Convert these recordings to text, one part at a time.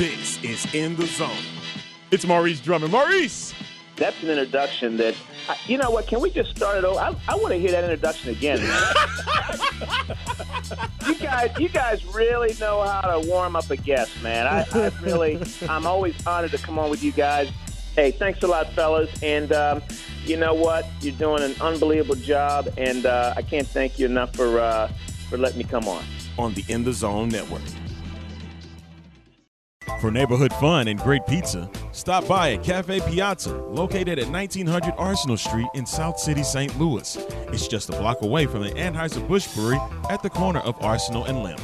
This is In The Zone. It's Maurice Drummond. Maurice! That's an introduction that, you know what, can we just start it over? I want to hear that introduction again. You guys really know how to warm up a guest, man. I'm always honored to come on with you guys. Hey, thanks a lot, fellas. And you know what? You're doing an unbelievable job, and I can't thank you enough for letting me come on. On the In The Zone Network. For neighborhood fun and great pizza, stop by at Cafe Piazza, located at 1900 Arsenal Street in South City, St. Louis. It's just a block away from the Anheuser-Busch Brewery at the corner of Arsenal and Lim.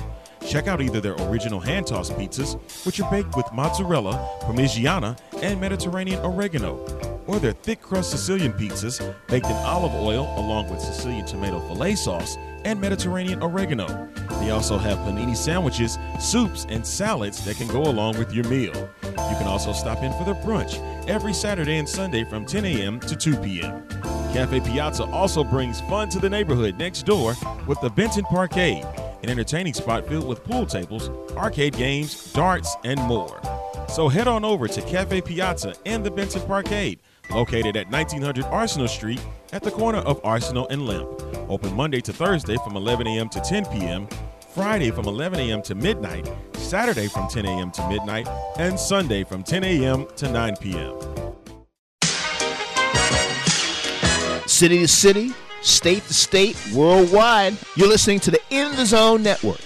Check out either their original hand-tossed pizzas, which are baked with mozzarella, parmigiana, and Mediterranean oregano, or their thick-crust Sicilian pizzas baked in olive oil along with Sicilian tomato filet sauce and Mediterranean oregano. They also have panini sandwiches, soups, and salads that can go along with your meal. You can also stop in for their brunch every Saturday and Sunday from 10 a.m. to 2 p.m. Cafe Piazza also brings fun to the neighborhood next door with the Benton Parkade, an entertaining spot filled with pool tables, arcade games, darts, and more. So head on over to Cafe Piazza and the Benton Parkade, located at 1900 Arsenal Street at the corner of Arsenal and Limp. Open Monday to Thursday from 11 a.m. to 10 p.m., Friday from 11 a.m. to midnight, Saturday from 10 a.m. to midnight, and Sunday from 10 a.m. to 9 p.m. City to city, state to state, worldwide, you're listening to the In The Zone Network.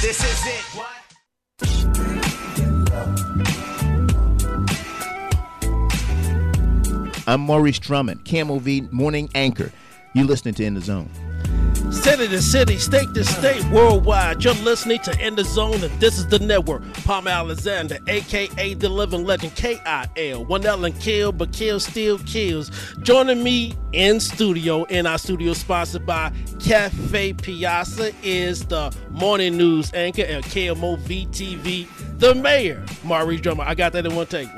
This is it. What? I'm Maurice Drummond, KMOV morning anchor. You're listening to In The Zone. City to city, state to state, worldwide. You're listening to In The Zone, and this is the network. Palmer Alexander, a.k.a. the living legend, K-I-L. One L and kill, but kill still kills. Joining me in studio, in our studio sponsored by Cafe Piazza, is the morning news anchor at KMOV-TV, the mayor, Maurice Drummond. I got that in one take.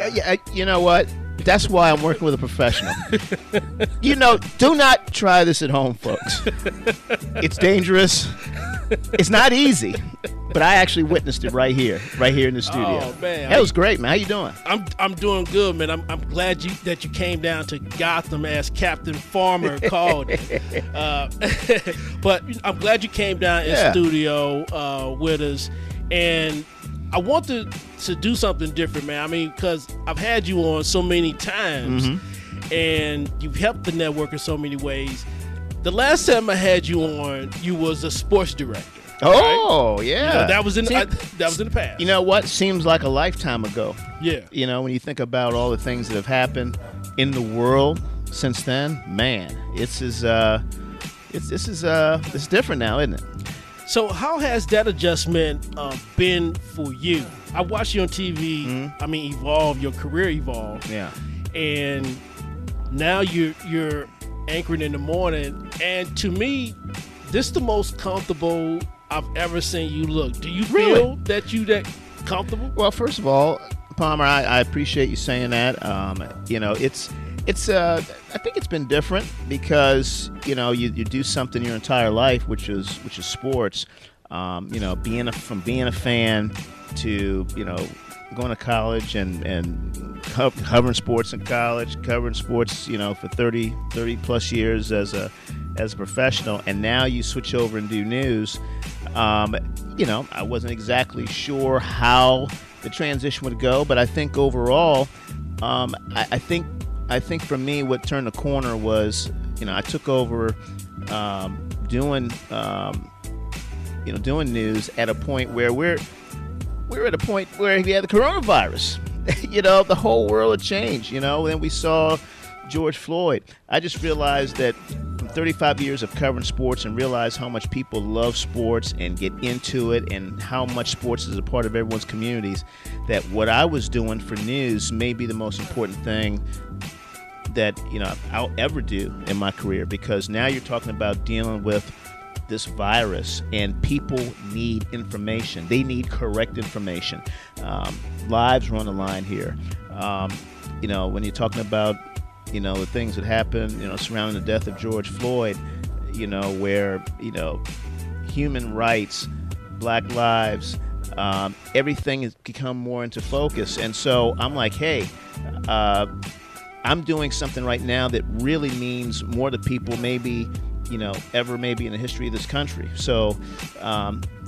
You know what? That's why I'm working with a professional. You know, do not try this at home, folks. It's dangerous. It's not easy. But I actually witnessed it right here in the studio. Oh, man. That was great, man. How you doing? I'm doing good, man. I'm glad that you came down to Gotham, as Captain Farmer called it. But I'm glad you came down in studio with us. And I want to do something different, man. I mean, because I've had you on so many times, and you've helped the network in so many ways. The last time I had you on, you was a sports director. Oh, right? Yeah. You know, that was in the past. You know what? Seems like a lifetime ago. Yeah. You know, when you think about all the things that have happened in the world since then, man, it's different now, isn't it? So how has that adjustment been for you? I watched you on TV, evolve, your career evolve. Yeah. And now you're anchoring in the morning. And to me, this is the most comfortable I've ever seen you look. Do you feel that you that comfortable? Well, first of all, Palmer, I appreciate you saying that. You know, it's I think it's been different because, you know, you do something your entire life, which is sports. You know, being a fan to, you know, going to college and covering sports in college, covering sports, you know, for 30 plus years as a professional, and now you switch over and do news. You know, I wasn't exactly sure how the transition would go, but I think overall, I think for me, what turned the corner was, you know, I took over doing news at a point where we're at a point where we had the coronavirus. You know, the whole world had changed. You know, then we saw George Floyd. I just realized that from 35 years of covering sports and realized how much people love sports and get into it and how much sports is a part of everyone's communities, that what I was doing for news may be the most important thing that, you know, I'll ever do in my career, because now you're talking about dealing with this virus and people need information. They need correct information. Lives are on the line here. You know, when you're talking about, you know, the things that happened, you know, surrounding the death of George Floyd, you know, where, you know, human rights, black lives, everything has become more into focus. And so I'm like, hey, I'm doing something right now that really means more to people maybe, you know, ever maybe in the history of this country. So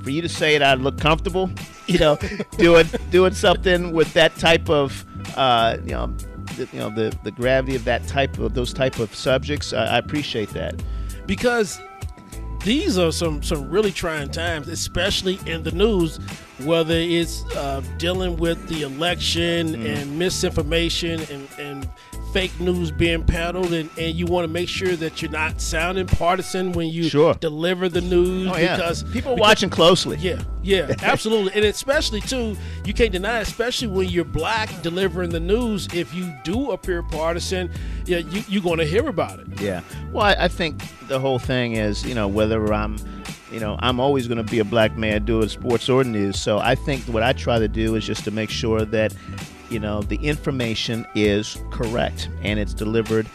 for you to say it, I'd look comfortable, you know, doing something with that type of, the gravity of those type of subjects. I appreciate that. Because these are some really trying times, especially in the news, whether it's dealing with the election and misinformation and fake news being peddled, and you want to make sure that you're not sounding partisan when you deliver the news. Oh, yeah. Because people are watching closely. Yeah, absolutely. And especially, too, you can't deny, especially when you're black delivering the news, if you do appear partisan, you're going to hear about it. Yeah. Well, I think the whole thing is, you know, whether I'm always going to be a black man doing sports or news. So I think what I try to do is just to make sure that, you know, the information is correct and it's delivered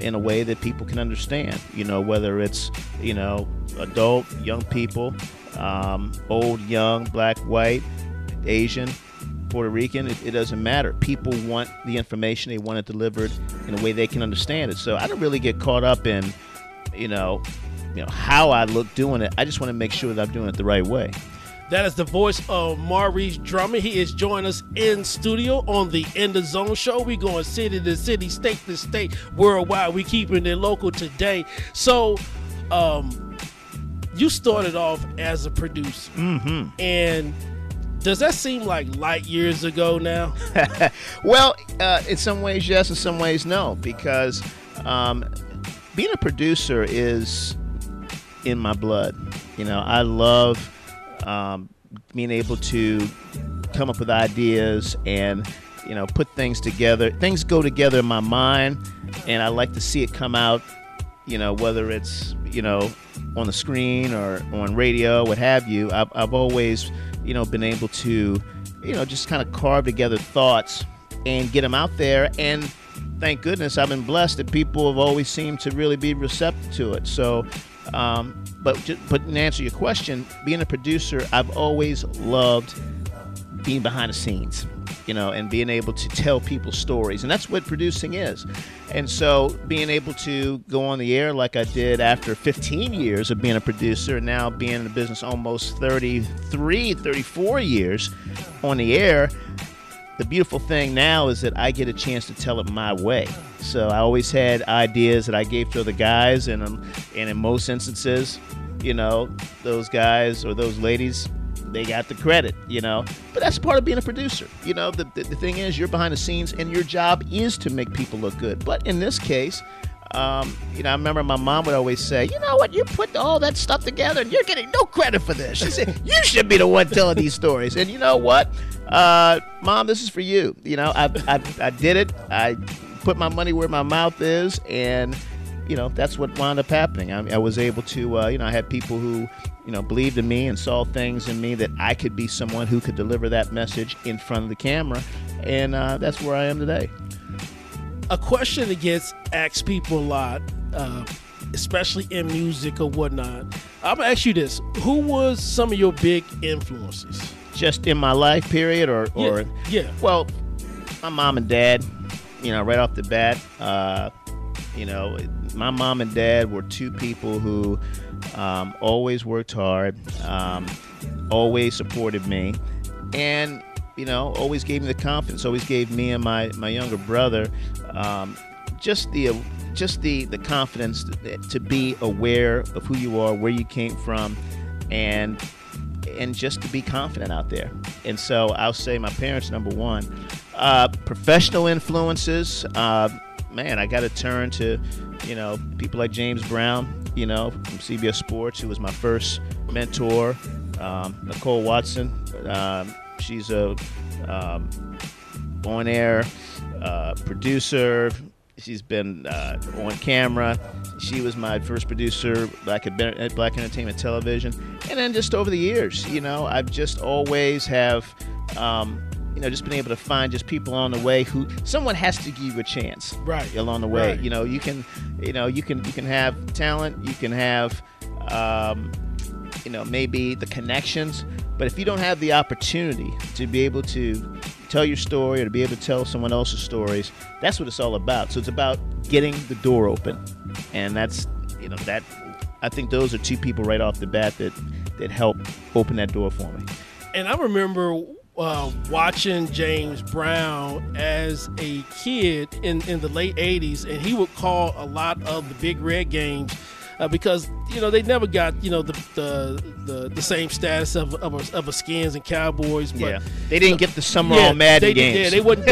in a way that people can understand, you know, whether it's, you know, adult, young people, old, young, black, white, Asian, Puerto Rican, it doesn't matter. People want the information, they want it delivered in a way they can understand it. So I don't really get caught up in, you know how I look doing it. I just want to make sure that I'm doing it the right way. That is the voice of Maurice Drummond. He is joining us in studio on the In The Zone show. We going city to city, state to state, worldwide. We keeping it local today. So, you started off as a producer, and does that seem like light years ago now? Well, in some ways yes, in some ways no, because being a producer is in my blood. You know, I love being able to come up with ideas and, you know, put things together. Things go together in my mind, and I like to see it come out, you know, whether it's, you know, on the screen or on radio, what have you. I've always, you know, been able to, you know, just kind of carve together thoughts and get them out there. And thank goodness I've been blessed that people have always seemed to really be receptive to it. So, but to answer your question, being a producer, I've always loved being behind the scenes, you know, and being able to tell people stories. And that's what producing is. And so being able to go on the air like I did after 15 years of being a producer, and now being in the business almost 33, 34 years on the air, the beautiful thing now is that I get a chance to tell it my way. So I always had ideas that I gave to other guys, and in most instances, you know, those guys or those ladies, they got the credit, you know. But that's part of being a producer. You know, the thing is, you're behind the scenes, and your job is to make people look good. But in this case, you know, I remember my mom would always say, you know what, you put all that stuff together, and you're getting no credit for this. She said, you should be the one telling these stories. And you know what? Mom, this is for you. You know, I did it. I put my money where my mouth is, and, you know, that's what wound up happening. I was able to, you know, I had people who, you know, believed in me and saw things in me that I could be someone who could deliver that message in front of the camera, and that's where I am today. A question that gets asked people a lot, especially in music or whatnot. I'm gonna ask you this: who was some of your big influences? Just in my life, period, or Well, my mom and dad. You know, right off the bat, you know, my mom and dad were two people who always worked hard, always supported me, and, you know, always gave me the confidence. Always gave me and my younger brother just the confidence to be aware of who you are, where you came from, and just to be confident out there. And so I'll say my parents, number one. Professional influences, man, I got to turn to, you know, people like James Brown, you know, from CBS Sports, who was my first mentor. Nicole Watson, she's a on-air producer. She's been on camera. She was my first producer back at Black Entertainment Television. And then just over the years, you know, I've just always have, you know, just been able to find just people on the way who someone has to give you a chance, right? Along the way, right. You know, you can have talent, you can have, you know, maybe the connections. But if you don't have the opportunity to be able to tell your story or to be able to tell someone else's stories, that's what it's all about. So it's about getting the door open. And that's, you know, that I think those are two people right off the bat that help open that door for me. And I remember watching James Brown as a kid in the late 80s, and he would call a lot of the Big Red games because, you know, they never got, you know, the same status of a Skins and Cowboys. But, yeah, they didn't get the summer on Madden games. Yeah, they wasn't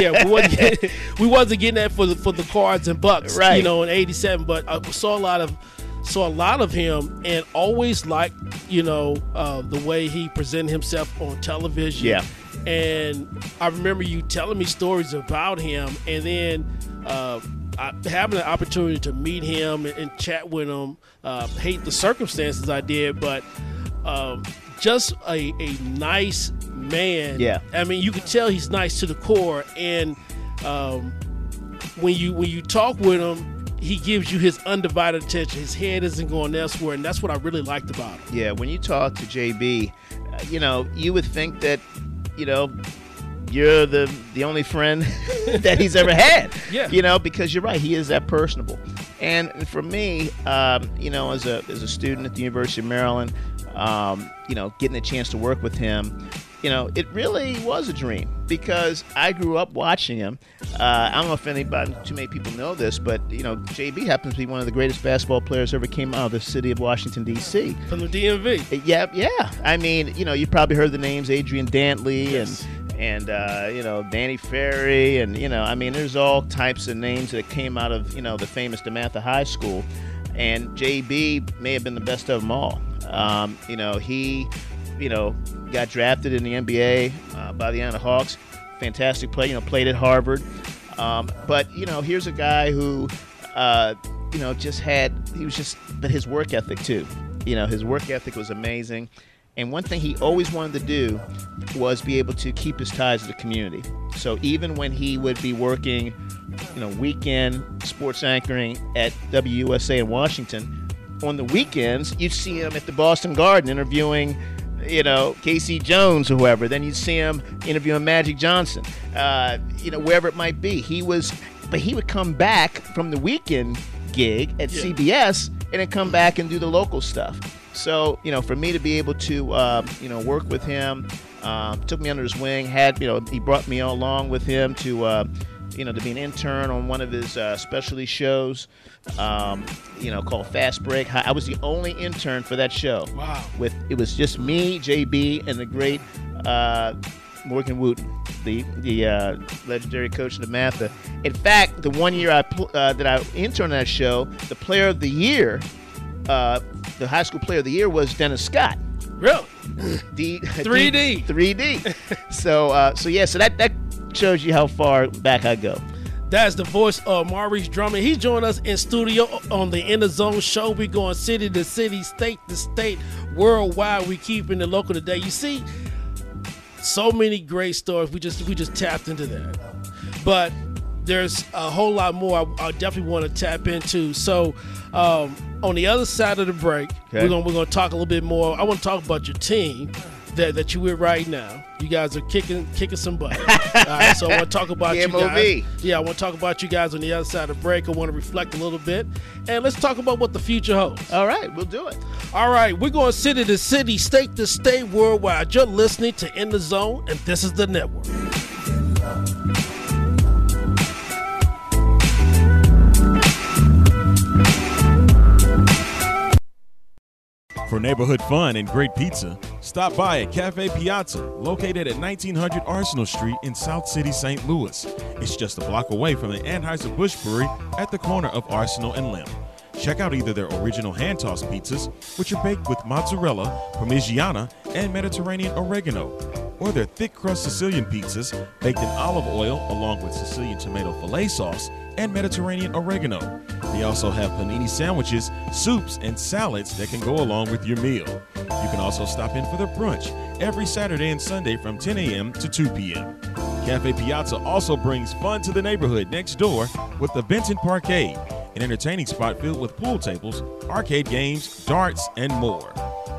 yeah, we wasn't getting that for the Cards and Bucks, right, you know, in '87. But I saw a lot of him, and always liked, you know, the way he presented himself on television. Yeah. And I remember you telling me stories about him, and then having the opportunity to meet him and chat with him. Hate the circumstances I did, but just a nice man. Yeah. I mean, you can tell he's nice to the core, and when you talk with him, he gives you his undivided attention. His head isn't going elsewhere, and that's what I really liked about him. Yeah, when you talk to JB, you know, you would think that, you know, you're the only friend that he's ever had. Yeah. You know, because you're right, he is that personable. And for me, you know, as a student at the University of Maryland, you know, getting a chance to work with him, you know, it really was a dream because I grew up watching him. I don't know if anybody, too many people know this, but, you know, JB happens to be one of the greatest basketball players ever came out of the city of Washington, D.C. From the DMV. Yeah. I mean, you know, you probably heard the names Adrian Dantley, yes, and you know, Danny Ferry. And, you know, I mean, there's all types of names that came out of, you know, the famous DeMatha High School. And JB may have been the best of them all. You know, he, you know, got drafted in the NBA by the Atlanta Hawks. Fantastic play, you know, played at Harvard. But, you know, here's a guy who, you know, but his work ethic too. You know, his work ethic was amazing. And one thing he always wanted to do was be able to keep his ties to the community. So even when he would be working, you know, weekend sports anchoring at WUSA in Washington, on the weekends, you'd see him at the Boston Garden interviewing, you know, Casey Jones or whoever. Then you'd see him interviewing Magic Johnson, you know, wherever it might be. But he would come back from the weekend gig at CBS and then come back and do the local stuff. So, you know, for me to be able to, you know, work with him, took me under his wing, had, you know, he brought me along with him to, you know, to be an intern on one of his specialty shows, you know, called Fast Break. I was the only intern for that show. Wow. It was just me, JB, and the great Morgan Wooten, the legendary coach of DeMatha. In fact, the one year that I interned on that show, the player of the year, the high school player of the year was Dennis Scott. Really? 3D. 3D. So that shows you how far back I go. That's the voice of Maurice Drummond. He's joining us in studio on the In The Zone show. We're going city to city, state to state, worldwide. We keeping the local today. You see, so many great stories. We just tapped into that. But there's a whole lot more I definitely want to tap into. So on the other side of the break, okay, we're gonna talk a little bit more. I want to talk about your team that you with right now. You guys are kicking some butt. All right, so I want to talk about you guys. Yeah, I want to talk about you guys on the other side of the break. I want to reflect a little bit, and let's talk about what the future holds. All right, we'll do it. All right, we're going city to city, state to state, worldwide. You're listening to In The Zone, and this is the network. For neighborhood fun and great pizza, stop by at Cafe Piazza, located at 1900 Arsenal Street in South City, St. Louis. It's just a block away from the Anheuser-Busch Brewery at the corner of Arsenal and Lim. Check out either their original hand-tossed pizzas, which are baked with mozzarella, parmigiana, and Mediterranean oregano, or their thick-crust Sicilian pizzas baked in olive oil along with Sicilian tomato filet sauce and Mediterranean oregano. They also have panini sandwiches, soups, and salads that can go along with your meal. You can also stop in for their brunch every Saturday and Sunday from 10 a.m. to 2 p.m. Cafe Piazza also brings fun to the neighborhood next door with the Benton Parkade, an entertaining spot filled with pool tables, arcade games, darts, and more.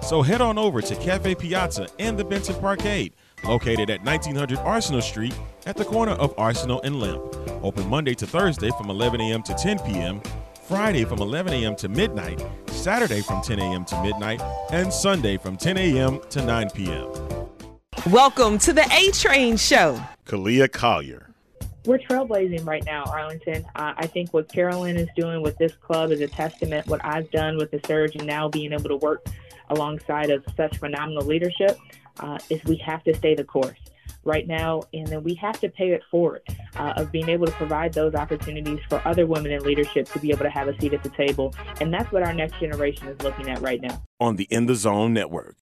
So head on over to Cafe Piazza and the Benton Parkade, located at 1900 Arsenal Street at the corner of Arsenal and Limp. Open Monday to Thursday from 11 a.m. to 10 p.m., Friday from 11 a.m. to midnight, Saturday from 10 a.m. to midnight, and Sunday from 10 a.m. to 9 p.m. Welcome to the A-Train Show. Kalia Collier. We're trailblazing right now, Arlington. I think what Carolyn is doing with this club is a testament. What I've done with the Surge and now being able to work alongside of such phenomenal leadership is we have to stay the course right now, and then we have to pay it forward of being able to provide those opportunities for other women in leadership to be able to have a seat at the table. And that's what our next generation is looking at right now. On the In The Zone Network.